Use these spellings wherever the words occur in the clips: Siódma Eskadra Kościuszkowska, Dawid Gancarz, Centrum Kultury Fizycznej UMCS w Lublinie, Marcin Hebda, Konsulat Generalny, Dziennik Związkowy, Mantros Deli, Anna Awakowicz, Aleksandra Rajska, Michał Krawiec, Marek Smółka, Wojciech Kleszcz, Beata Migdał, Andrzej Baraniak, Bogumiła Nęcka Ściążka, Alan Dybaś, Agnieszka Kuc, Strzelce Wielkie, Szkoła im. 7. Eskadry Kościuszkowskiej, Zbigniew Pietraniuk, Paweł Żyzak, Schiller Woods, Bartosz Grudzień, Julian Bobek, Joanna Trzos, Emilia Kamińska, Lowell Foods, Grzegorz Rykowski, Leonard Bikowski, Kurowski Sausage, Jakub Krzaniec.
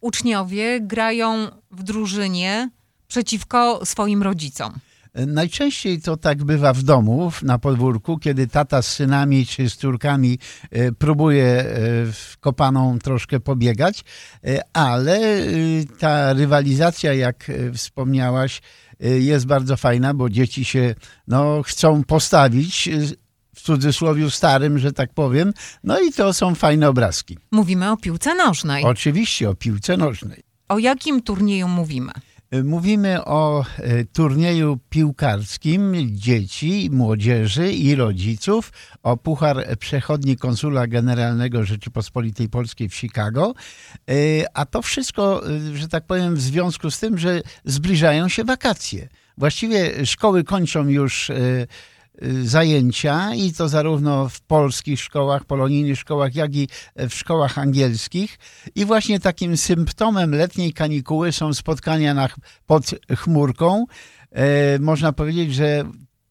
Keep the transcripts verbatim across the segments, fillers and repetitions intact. uczniowie grają w drużynie przeciwko swoim rodzicom? Najczęściej to tak bywa w domu, na podwórku, kiedy tata z synami czy z córkami próbuje w kopaną troszkę pobiegać, ale ta rywalizacja, jak wspomniałaś, jest bardzo fajna, bo dzieci się no, chcą postawić w cudzysłowie starym, że tak powiem, no i to są fajne obrazki. Mówimy o piłce nożnej. Oczywiście, o piłce nożnej. O jakim turnieju mówimy? Mówimy o turnieju piłkarskim dzieci, młodzieży i rodziców, o Puchar Przechodni Konsula Generalnego Rzeczypospolitej Polskiej w Chicago, a to wszystko, że tak powiem, w związku z tym, że zbliżają się wakacje. Właściwie szkoły kończą już zajęcia i to zarówno w polskich szkołach, polonijnych szkołach, jak i w szkołach angielskich. I właśnie takim symptomem letniej kanikuły są spotkania na, pod chmurką. E, można powiedzieć, że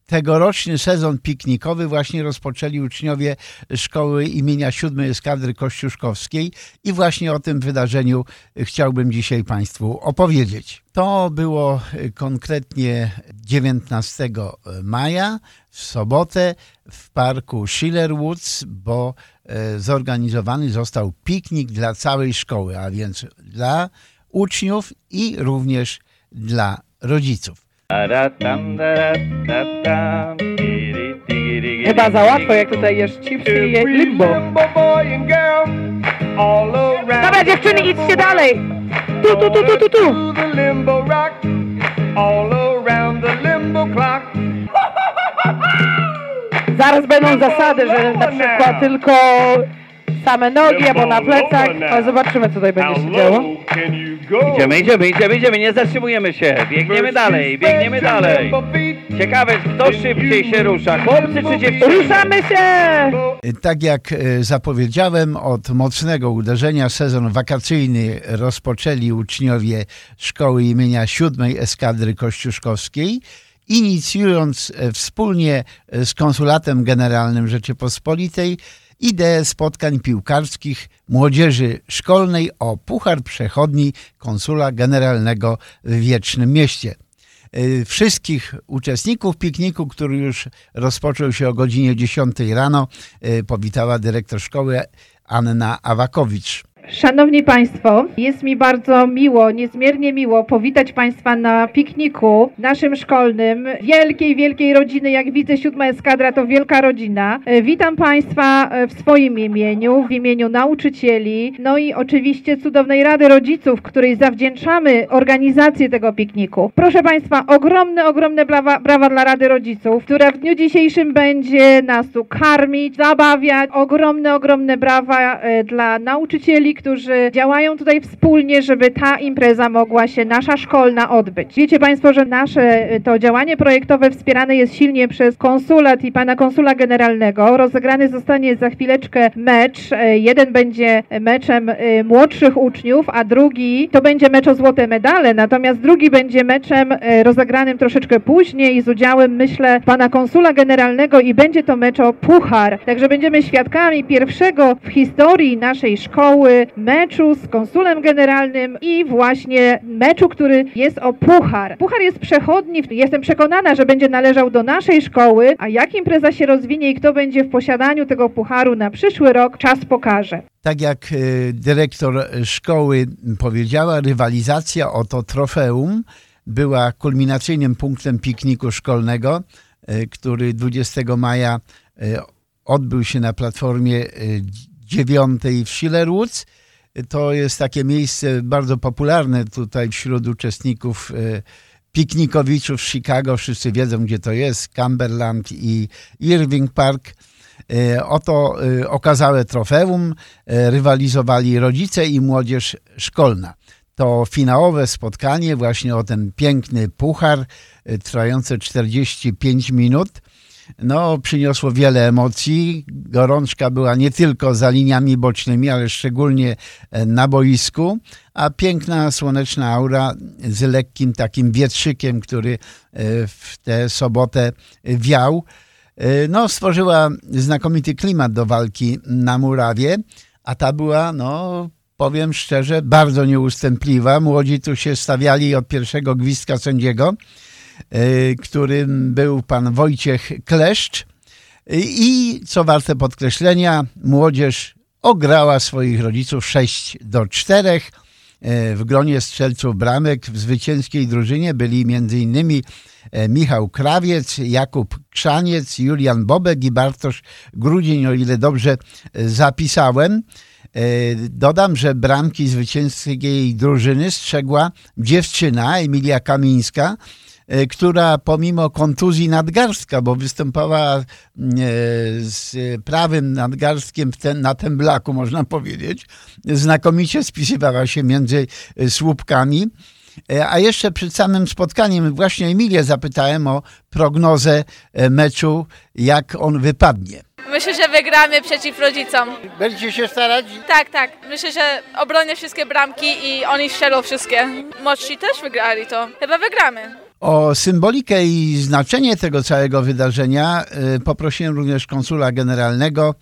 tegoroczny sezon piknikowy właśnie rozpoczęli uczniowie Szkoły im. siódmej Eskadry Kościuszkowskiej i właśnie o tym wydarzeniu chciałbym dzisiaj Państwu opowiedzieć. To było konkretnie dziewiętnastego maja, w sobotę, w parku Schiller Woods, bo zorganizowany został piknik dla całej szkoły, a więc dla uczniów i również dla rodziców. Chyba za łatwo, jak tutaj jesz chipsy i limbo. Dobra dziewczyny, idźcie dalej. Tu, tu, tu, tu, tu, tu. Zaraz będą zasady, że na przykład tylko same nogi albo na plecach, ale zobaczymy, co tutaj będzie się działo. Idziemy, idziemy, idziemy, idziemy, nie zatrzymujemy się, biegniemy dalej, biegniemy dalej. Ciekawe, kto szybciej się rusza, chłopcy czy dziewczyny? Ruszamy się! Tak jak zapowiedziałem, od mocnego uderzenia sezon wakacyjny rozpoczęli uczniowie Szkoły im. siódmej Eskadry Kościuszkowskiej, inicjując wspólnie z Konsulatem Generalnym Rzeczypospolitej ideę spotkań piłkarskich młodzieży szkolnej o Puchar Przechodni Konsula Generalnego w Wiecznym Mieście. Wszystkich uczestników pikniku, który już rozpoczął się o godzinie dziesiątej rano, powitała dyrektor szkoły Anna Awakowicz. Szanowni Państwo, jest mi bardzo miło, niezmiernie miło powitać Państwa na pikniku naszym szkolnym, wielkiej, wielkiej rodziny, jak widzę siódma Eskadra to wielka rodzina. Witam Państwa w swoim imieniu, w imieniu nauczycieli, no i oczywiście cudownej Rady Rodziców, której zawdzięczamy organizację tego pikniku. Proszę Państwa, ogromne, ogromne brawa, brawa dla Rady Rodziców, która w dniu dzisiejszym będzie nas tu karmić, zabawiać. Ogromne, ogromne brawa dla nauczycieli, którzy działają tutaj wspólnie, żeby ta impreza mogła się, nasza szkolna, odbyć. Wiecie Państwo, że nasze to działanie projektowe wspierane jest silnie przez konsulat i pana konsula generalnego. Rozegrany zostanie za chwileczkę mecz. Jeden będzie meczem młodszych uczniów, a drugi to będzie mecz o złote medale, natomiast drugi będzie meczem rozegranym troszeczkę później z udziałem, myślę, pana konsula generalnego i będzie to mecz o puchar. Także będziemy świadkami pierwszego w historii naszej szkoły meczu z konsulem generalnym i właśnie meczu, który jest o puchar. Puchar jest przechodni, jestem przekonana, że będzie należał do naszej szkoły, a jak impreza się rozwinie i kto będzie w posiadaniu tego pucharu na przyszły rok, czas pokaże. Tak jak dyrektor szkoły powiedziała, rywalizacja o to trofeum była kulminacyjnym punktem pikniku szkolnego, który dwudziestego maja odbył się na platformie dziewiątej w Schiller Woods. To jest takie miejsce bardzo popularne tutaj wśród uczestników piknikowiczów z Chicago. Wszyscy wiedzą, gdzie to jest. Cumberland i Irving Park. Oto okazałe trofeum rywalizowali rodzice i młodzież szkolna. To finałowe spotkanie właśnie o ten piękny puchar trwające czterdzieści pięć minut. No, przyniosło wiele emocji. Gorączka była nie tylko za liniami bocznymi, ale szczególnie na boisku, a piękna słoneczna aura z lekkim takim wietrzykiem, który w tę sobotę wiał, no, stworzyła znakomity klimat do walki na murawie, a ta była, no, powiem szczerze, bardzo nieustępliwa. Młodzi tu się stawiali od pierwszego gwizdka sędziego, którym był pan Wojciech Kleszcz. I co warte podkreślenia, młodzież ograła swoich rodziców sześć do czterech. W gronie strzelców bramek w zwycięskiej drużynie byli między innymi Michał Krawiec, Jakub Krzaniec, Julian Bobek i Bartosz Grudzień, o ile dobrze zapisałem. Dodam, że bramki zwycięskiej drużyny strzegła dziewczyna Emilia Kamińska, która pomimo kontuzji nadgarstka, bo występowała z prawym nadgarstkiem na temblaku, można powiedzieć, znakomicie spisywała się między słupkami. A jeszcze przed samym spotkaniem właśnie Emilię zapytałem o prognozę meczu, jak on wypadnie. Myślę, że wygramy przeciw rodzicom. Będziecie się starać? Tak, tak. Myślę, że obronię wszystkie bramki i oni strzelą wszystkie. Młodsi też wygrali to. Chyba wygramy. O symbolikę i znaczenie tego całego wydarzenia poprosiłem również konsula generalnego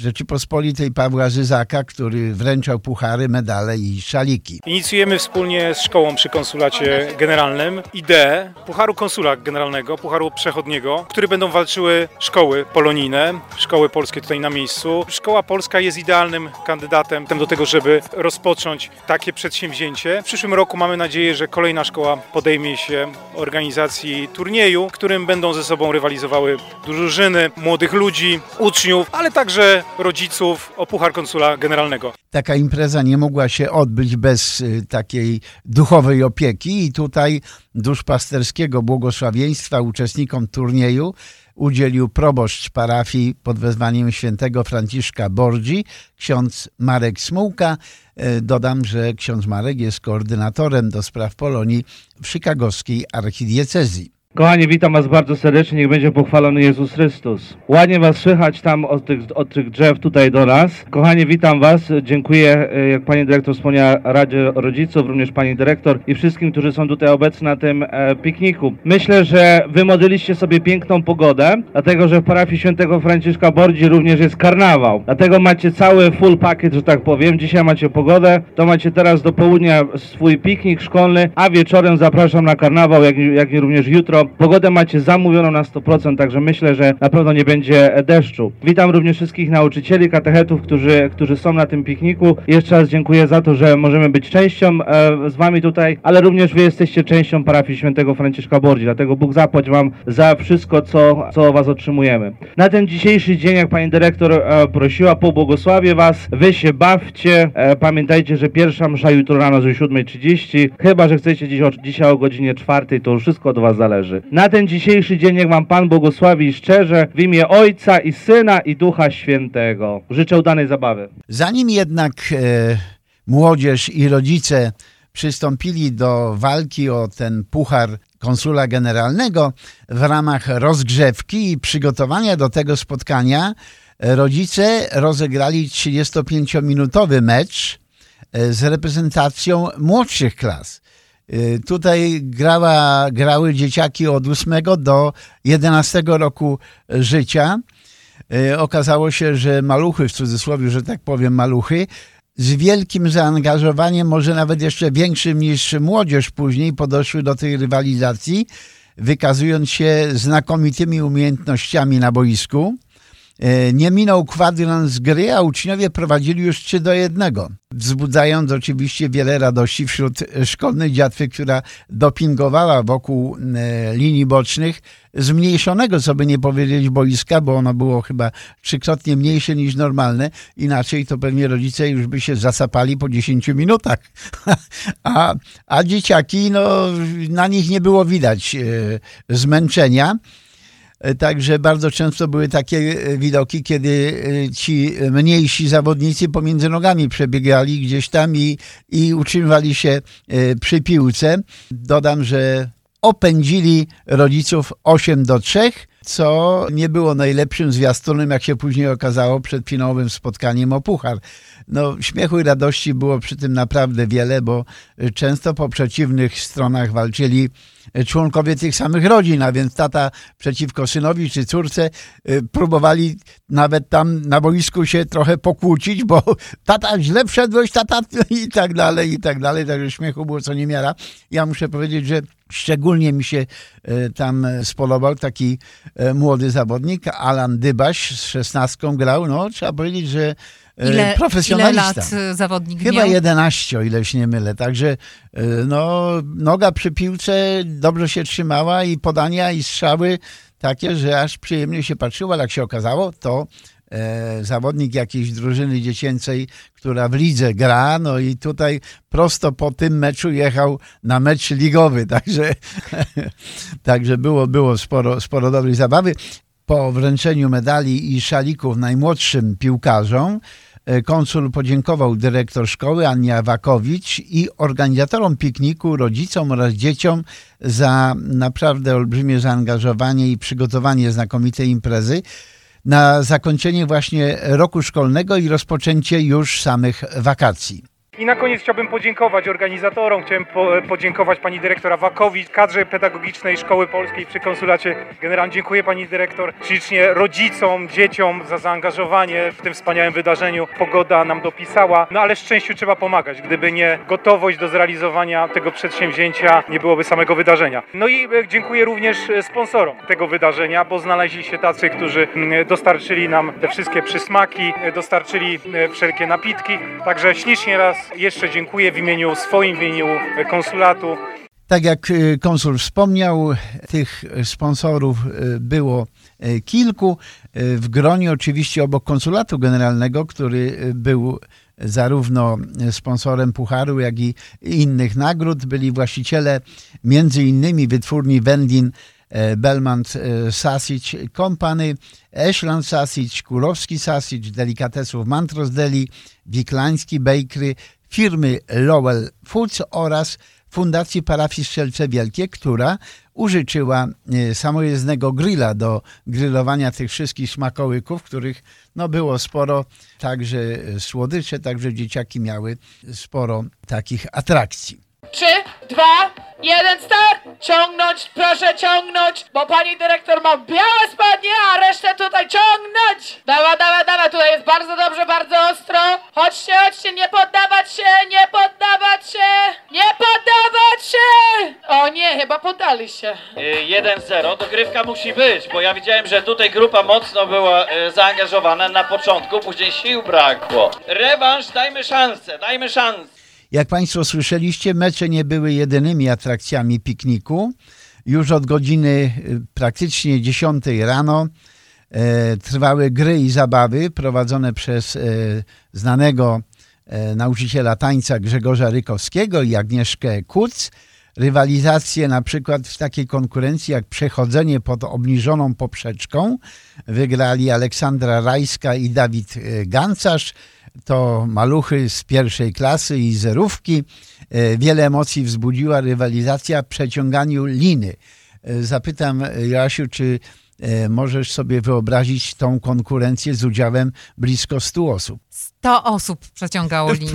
Rzeczypospolitej Pawła Żyzaka, który wręczał puchary, medale i szaliki. Inicjujemy wspólnie z szkołą przy konsulacie generalnym ideę Pucharu Konsula Generalnego, Pucharu Przechodniego, który będą walczyły szkoły polonijne, szkoły polskie tutaj na miejscu. Szkoła polska jest idealnym kandydatem do tego, żeby rozpocząć takie przedsięwzięcie. W przyszłym roku mamy nadzieję, że kolejna szkoła podejmie się organizacji turnieju, w którym będą ze sobą rywalizowały drużyny, młodych ludzi, uczniów, ale także rodziców o Puchar Konsula Generalnego. Taka impreza nie mogła się odbyć bez takiej duchowej opieki i tutaj duszpasterskiego błogosławieństwa uczestnikom turnieju udzielił proboszcz parafii pod wezwaniem świętego Franciszka Borgi, ksiądz Marek Smółka. Dodam, że ksiądz Marek jest koordynatorem do spraw Polonii w chicagowskiej archidiecezji. Kochani, witam was bardzo serdecznie, niech będzie pochwalony Jezus Chrystus. Ładnie was słychać tam od tych, od tych drzew tutaj do nas. Kochani, witam was, dziękuję, jak pani dyrektor wspomniała, Radzie Rodziców, również pani dyrektor i wszystkim, którzy są tutaj obecni na tym e, pikniku. Myślę, że wy modliliście sobie piękną pogodę, dlatego że w parafii świętego Franciszka Borgi również jest karnawał. Dlatego macie cały full pakiet, że tak powiem. Dzisiaj macie pogodę, to macie teraz do południa swój piknik szkolny, a wieczorem zapraszam na karnawał, jak, jak i również jutro. Pogodę macie zamówioną na sto procent, także myślę, że na pewno nie będzie deszczu. Witam również wszystkich nauczycieli, katechetów, którzy, którzy są na tym pikniku. Jeszcze raz dziękuję za to, że możemy być częścią e, z wami tutaj, ale również wy jesteście częścią parafii świętego Franciszka Borgi, dlatego Bóg zapłać wam za wszystko, co, co was otrzymujemy. Na ten dzisiejszy dzień, jak pani dyrektor e, prosiła, pobłogosławię was, wy się bawcie. E, pamiętajcie, że pierwsza msza jutro rano o siódma trzydzieści, chyba że chcecie dziś o, dzisiaj o godzinie czwartej, to już wszystko od was zależy. Na ten dzisiejszy dzień niech wam Pan błogosławi szczerze w imię Ojca i Syna i Ducha Świętego. Życzę udanej zabawy. Zanim jednak e, młodzież i rodzice przystąpili do walki o ten Puchar Konsula Generalnego, w ramach rozgrzewki i przygotowania do tego spotkania rodzice rozegrali trzydziestopięciominutowy mecz z reprezentacją młodszych klas. Tutaj grała, grały dzieciaki od ósmego do jedenastego roku życia. Okazało się, że maluchy, w cudzysłowie, że tak powiem maluchy, z wielkim zaangażowaniem, może nawet jeszcze większym niż młodzież później, podeszły do tej rywalizacji, wykazując się znakomitymi umiejętnościami na boisku. Nie minął kwadrans gry, a uczniowie prowadzili już trzy do jednego, wzbudzając oczywiście wiele radości wśród szkolnej dziatwy, która dopingowała wokół linii bocznych zmniejszonego, co by nie powiedzieć, boiska, bo ono było chyba trzykrotnie mniejsze niż normalne. Inaczej to pewnie rodzice już by się zasapali po dziesięciu minutach. A, a dzieciaki, no, na nich nie było widać zmęczenia. Także bardzo często były takie widoki, kiedy ci mniejsi zawodnicy pomiędzy nogami przebiegali gdzieś tam i, i utrzymywali się przy piłce. Dodam, że opędzili rodziców osiem do trzech, co nie było najlepszym zwiastunem, jak się później okazało przed finałowym spotkaniem o puchar. No, śmiechu i radości było przy tym naprawdę wiele, bo często po przeciwnych stronach walczyli członkowie tych samych rodzin, a więc tata przeciwko synowi czy córce próbowali nawet tam na boisku się trochę pokłócić, bo tata źle wszedłeś, tata i tak dalej, i tak dalej, także śmiechu było co niemiara. Ja muszę powiedzieć, że szczególnie mi się tam spodobał taki młody zawodnik, Alan Dybaś z szesnastką grał, no trzeba powiedzieć, że Ile, ile lat zawodnik Chyba miał? jedenaście, o ile się nie mylę. Także no, noga przy piłce dobrze się trzymała i podania, i strzały takie, że aż przyjemnie się patrzyło, ale jak się okazało, to e, zawodnik jakiejś drużyny dziecięcej, która w lidze gra, no i tutaj prosto po tym meczu jechał na mecz ligowy. Także, także było, było sporo, sporo dobrej zabawy. Po wręczeniu medali i szalików najmłodszym piłkarzom konsul podziękował dyrektor szkoły Annie Awakowicz i organizatorom pikniku, rodzicom oraz dzieciom za naprawdę olbrzymie zaangażowanie i przygotowanie znakomitej imprezy na zakończenie właśnie roku szkolnego i rozpoczęcie już samych wakacji. I na koniec chciałbym podziękować organizatorom, chciałem po, podziękować pani dyrektor Awakowicz, kadrze pedagogicznej Szkoły Polskiej przy Konsulacie Generalnym. Dziękuję pani dyrektor, ślicznie rodzicom, dzieciom za zaangażowanie w tym wspaniałym wydarzeniu. Pogoda nam dopisała, no ale szczęściu trzeba pomagać. Gdyby nie gotowość do zrealizowania tego przedsięwzięcia, nie byłoby samego wydarzenia. No i dziękuję również sponsorom tego wydarzenia, bo znaleźli się tacy, którzy dostarczyli nam te wszystkie przysmaki, dostarczyli wszelkie napitki, także ślicznie raz jeszcze dziękuję w imieniu swoim, w imieniu konsulatu. Tak jak konsul wspomniał, tych sponsorów było kilku. W gronie oczywiście obok konsulatu generalnego, który był zarówno sponsorem pucharu, jak i innych nagród, byli właściciele między innymi wytwórni wędlin Belmont Sausage Company, Ashland Sausage, Kurowski Sausage, delikatesów Mantros Deli, Wiklański Bakery, firmy Lowell Foods oraz Fundacji Parafii Strzelce Wielkie, która użyczyła samojezdnego grilla do grillowania tych wszystkich smakołyków, których no było sporo, także słodycze, także dzieciaki miały sporo takich atrakcji. Trzy, dwa, jeden, start! Ciągnąć, proszę ciągnąć, bo pani dyrektor ma białe spodnie, a resztę tutaj ciągnąć! Dawa, dawa, dawa, tutaj jest bardzo dobrze, bardzo ostro. Chodźcie, chodźcie, nie poddawać się, nie poddawać się, nie poddawać się! O nie, chyba podali się. jeden zero, dogrywka musi być, bo ja widziałem, że tutaj grupa mocno była zaangażowana na początku, później sił brakło. Rewanż, dajmy szansę, dajmy szansę. Jak Państwo słyszeliście, mecze nie były jedynymi atrakcjami pikniku. Już od godziny praktycznie dziesiątej rano e, trwały gry i zabawy prowadzone przez e, znanego e, nauczyciela tańca Grzegorza Rykowskiego i Agnieszkę Kuc. Rywalizacje na przykład w takiej konkurencji jak przechodzenie pod obniżoną poprzeczką wygrali Aleksandra Rajska i Dawid Gancarz. To maluchy z pierwszej klasy i zerówki. Wiele emocji wzbudziła rywalizacja w przeciąganiu liny. Zapytam, Joasiu, czy możesz sobie wyobrazić tą konkurencję z udziałem blisko stu osób? sto osób przeciągało linię.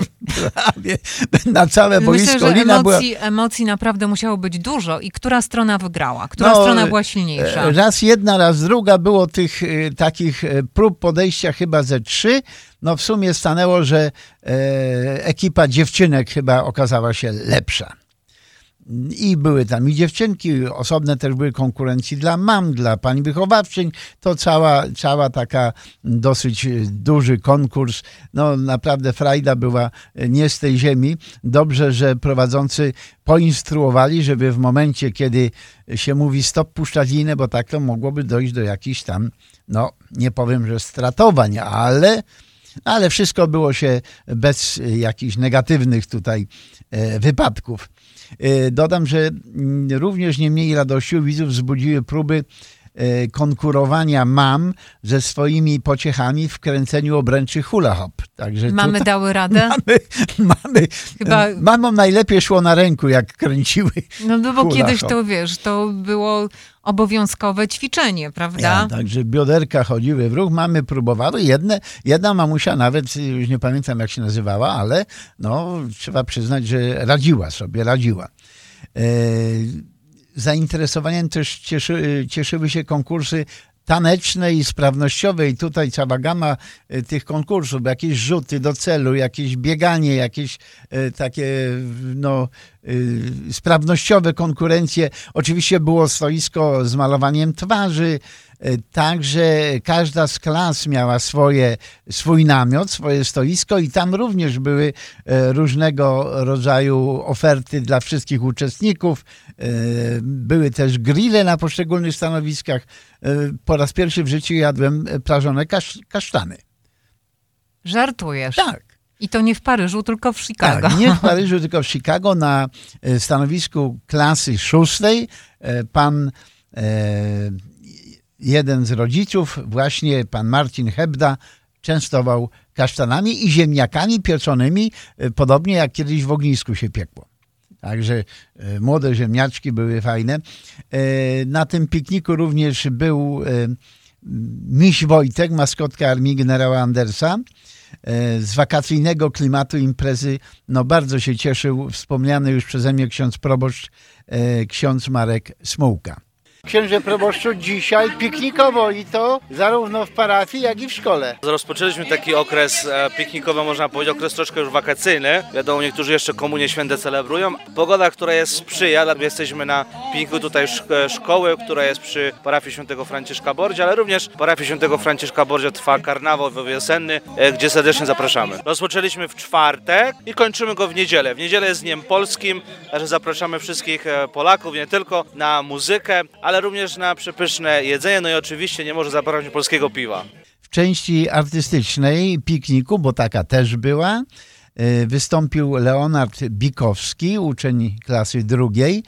Prawie. Na całe boisko. Myślę, że emocji, była... emocji naprawdę musiało być dużo. I która strona wygrała? Która no, strona była silniejsza? Raz jedna, raz druga. Było tych y, takich prób podejścia chyba ze trzy. No w sumie stanęło, że y, ekipa dziewczynek chyba okazała się lepsza. I były tam i dziewczynki, osobne też były konkurencje dla mam, dla pań wychowawczyń. To cała, cała taka dosyć duży konkurs. No naprawdę frajda była nie z tej ziemi. Dobrze, że prowadzący poinstruowali, żeby w momencie, kiedy się mówi stop puszczać linę, bo tak to mogłoby dojść do jakichś tam, no nie powiem, że stratowań, ale... Ale wszystko było się bez jakichś negatywnych tutaj wypadków. Dodam, że również nie mniej radości u widzów wzbudziły próby konkurowania mam ze swoimi pociechami w kręceniu obręczy hula hop. Także mamy tutaj, dały radę? Mamy, mamy, Chyba... Mamom najlepiej szło na ręku, jak kręciły No, no bo hula kiedyś hop. To, wiesz, to było obowiązkowe ćwiczenie, prawda? Ja, także bioderka chodziły w ruch, mamy próbowały. Jedne, jedna mamusia nawet, już nie pamiętam jak się nazywała, ale no, trzeba przyznać, że radziła sobie, radziła. E... Zainteresowaniem też cieszy, cieszyły się konkursy taneczne i sprawnościowe i tutaj cała gama tych konkursów, jakieś rzuty do celu, jakieś bieganie, jakieś takie no, sprawnościowe konkurencje. Oczywiście było stoisko z malowaniem twarzy, także każda z klas miała swoje, swój namiot, swoje stoisko i tam również były różnego rodzaju oferty dla wszystkich uczestników. Były też grille na poszczególnych stanowiskach. Po raz pierwszy w życiu jadłem prażone kasz- kasztany. Żartujesz? Tak. I to nie w Paryżu, tylko w Chicago. Tak, nie w Paryżu, tylko w Chicago. Na stanowisku klasy szóstej pan... E, Jeden z rodziców, właśnie pan Marcin Hebda, częstował kasztanami i ziemniakami pieczonymi, podobnie jak kiedyś w ognisku się piekło. Także młode ziemniaczki były fajne. Na tym pikniku również był miś Wojtek, maskotka armii generała Andersa. Z wakacyjnego klimatu imprezy no bardzo się cieszył wspomniany już przeze mnie ksiądz proboszcz, ksiądz Marek Smółka. Księże proboszczu, dzisiaj piknikowo i to zarówno w parafii, jak i w szkole. Rozpoczęliśmy taki okres piknikowy, można powiedzieć, okres troszkę już wakacyjny. Wiadomo, niektórzy jeszcze komunię święte celebrują. Pogoda, która jest sprzyja, jesteśmy na pikniku tutaj szkoły, która jest przy parafii Świętego Franciszka Borgia, ale również w parafii Świętego Franciszka Borgia trwa karnawał wiosenny, gdzie serdecznie zapraszamy. Rozpoczęliśmy w czwartek i kończymy go w niedzielę. W niedzielę jest Dniem Polskim, także zapraszamy wszystkich Polaków, nie tylko na muzykę, ale również na przepyszne jedzenie, no i oczywiście nie może zabraknąć polskiego piwa. W części artystycznej pikniku, bo taka też była, wystąpił Leonard Bikowski, uczeń klasy drugiej,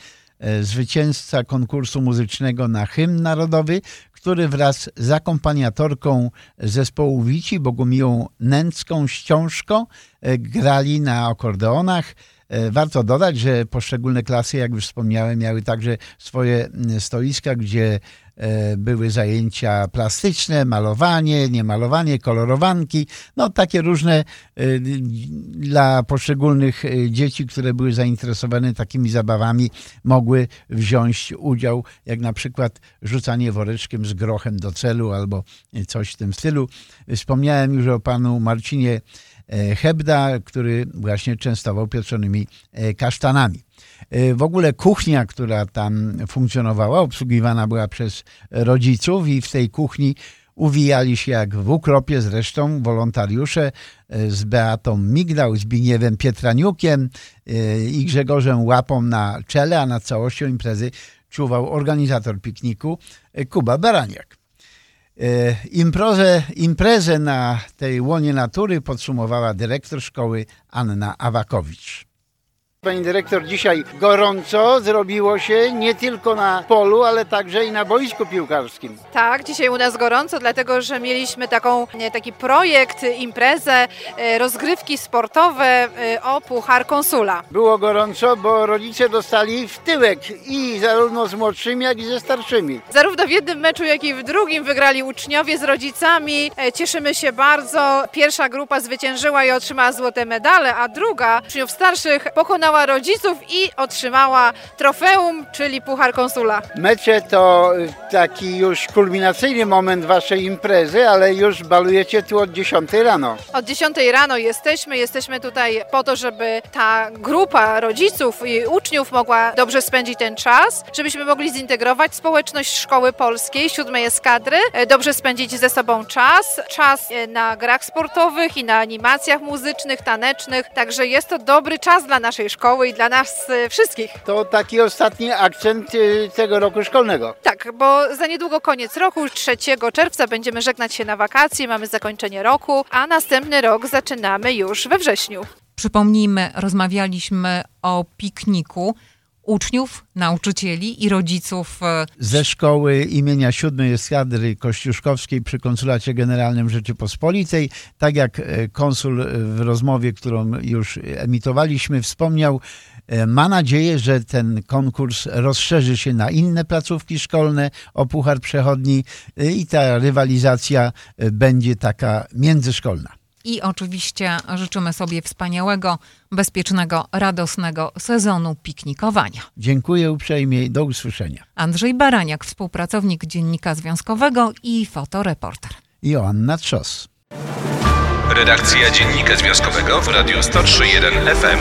zwycięzca konkursu muzycznego na hymn narodowy, który wraz z akompaniatorką zespołu Wici, Bogumiłą Nęcką Ściążką, grali na akordeonach. Warto dodać, że poszczególne klasy, jak już wspomniałem, miały także swoje stoiska, gdzie były zajęcia plastyczne, malowanie, niemalowanie, kolorowanki. No takie różne dla poszczególnych dzieci, które były zainteresowane takimi zabawami, mogły wziąć udział, jak na przykład rzucanie woreczkiem z grochem do celu albo coś w tym stylu. Wspomniałem już o panu Marcinie Hebda, który właśnie częstował pieczonymi kasztanami. W ogóle kuchnia, która tam funkcjonowała, obsługiwana była przez rodziców i w tej kuchni uwijali się jak w ukropie zresztą wolontariusze z Beatą Migdał, z Zbigniewem Pietraniukiem i Grzegorzem Łapą na czele, a nad całością imprezy czuwał organizator pikniku Kuba Baraniak. Improzę, imprezę na tej łonie natury podsumowała dyrektor szkoły Anna Awakowicz. Pani dyrektor, dzisiaj gorąco zrobiło się nie tylko na polu, ale także i na boisku piłkarskim. Tak, dzisiaj u nas gorąco, dlatego że mieliśmy taką, taki projekt, imprezę, rozgrywki sportowe o Puchar Konsula. Było gorąco, bo rodzice dostali w tyłek i zarówno z młodszymi, jak i ze starszymi. Zarówno w jednym meczu, jak i w drugim wygrali uczniowie z rodzicami. Cieszymy się bardzo. Pierwsza grupa zwyciężyła i otrzymała złote medale, a druga uczniów starszych pokonała rodziców i otrzymała trofeum, czyli Puchar Konsula. Mecze to taki już kulminacyjny moment waszej imprezy, ale już balujecie tu od dziesiątej rano. Od dziesiątej rano jesteśmy, jesteśmy tutaj po to, żeby ta grupa rodziców i uczniów mogła dobrze spędzić ten czas, żebyśmy mogli zintegrować społeczność szkoły polskiej, siódmej eskadry, dobrze spędzić ze sobą czas, czas na grach sportowych i na animacjach muzycznych, tanecznych, także jest to dobry czas dla naszej szkoły i dla nas wszystkich. To taki ostatni akcent tego roku szkolnego. Tak, bo za niedługo koniec roku, trzeciego czerwca będziemy żegnać się na wakacje, mamy zakończenie roku, a następny rok zaczynamy już we wrześniu. Przypomnijmy, rozmawialiśmy o pikniku. uczniów, nauczycieli i rodziców. Ze szkoły imienia siódmej Eskadry Kościuszkowskiej przy Konsulacie Generalnym Rzeczypospolitej. Tak jak konsul w rozmowie, którą już emitowaliśmy, wspomniał, ma nadzieję, że ten konkurs rozszerzy się na inne placówki szkolne o Puchar Przechodni i ta rywalizacja będzie taka międzyszkolna. I oczywiście życzymy sobie wspaniałego, bezpiecznego, radosnego sezonu piknikowania. Dziękuję uprzejmie i do usłyszenia. Andrzej Baraniak, współpracownik Dziennika Związkowego i fotoreporter. Joanna Trzos. Redakcja Dziennika Związkowego w Radiu sto trzy przecinek jeden F M.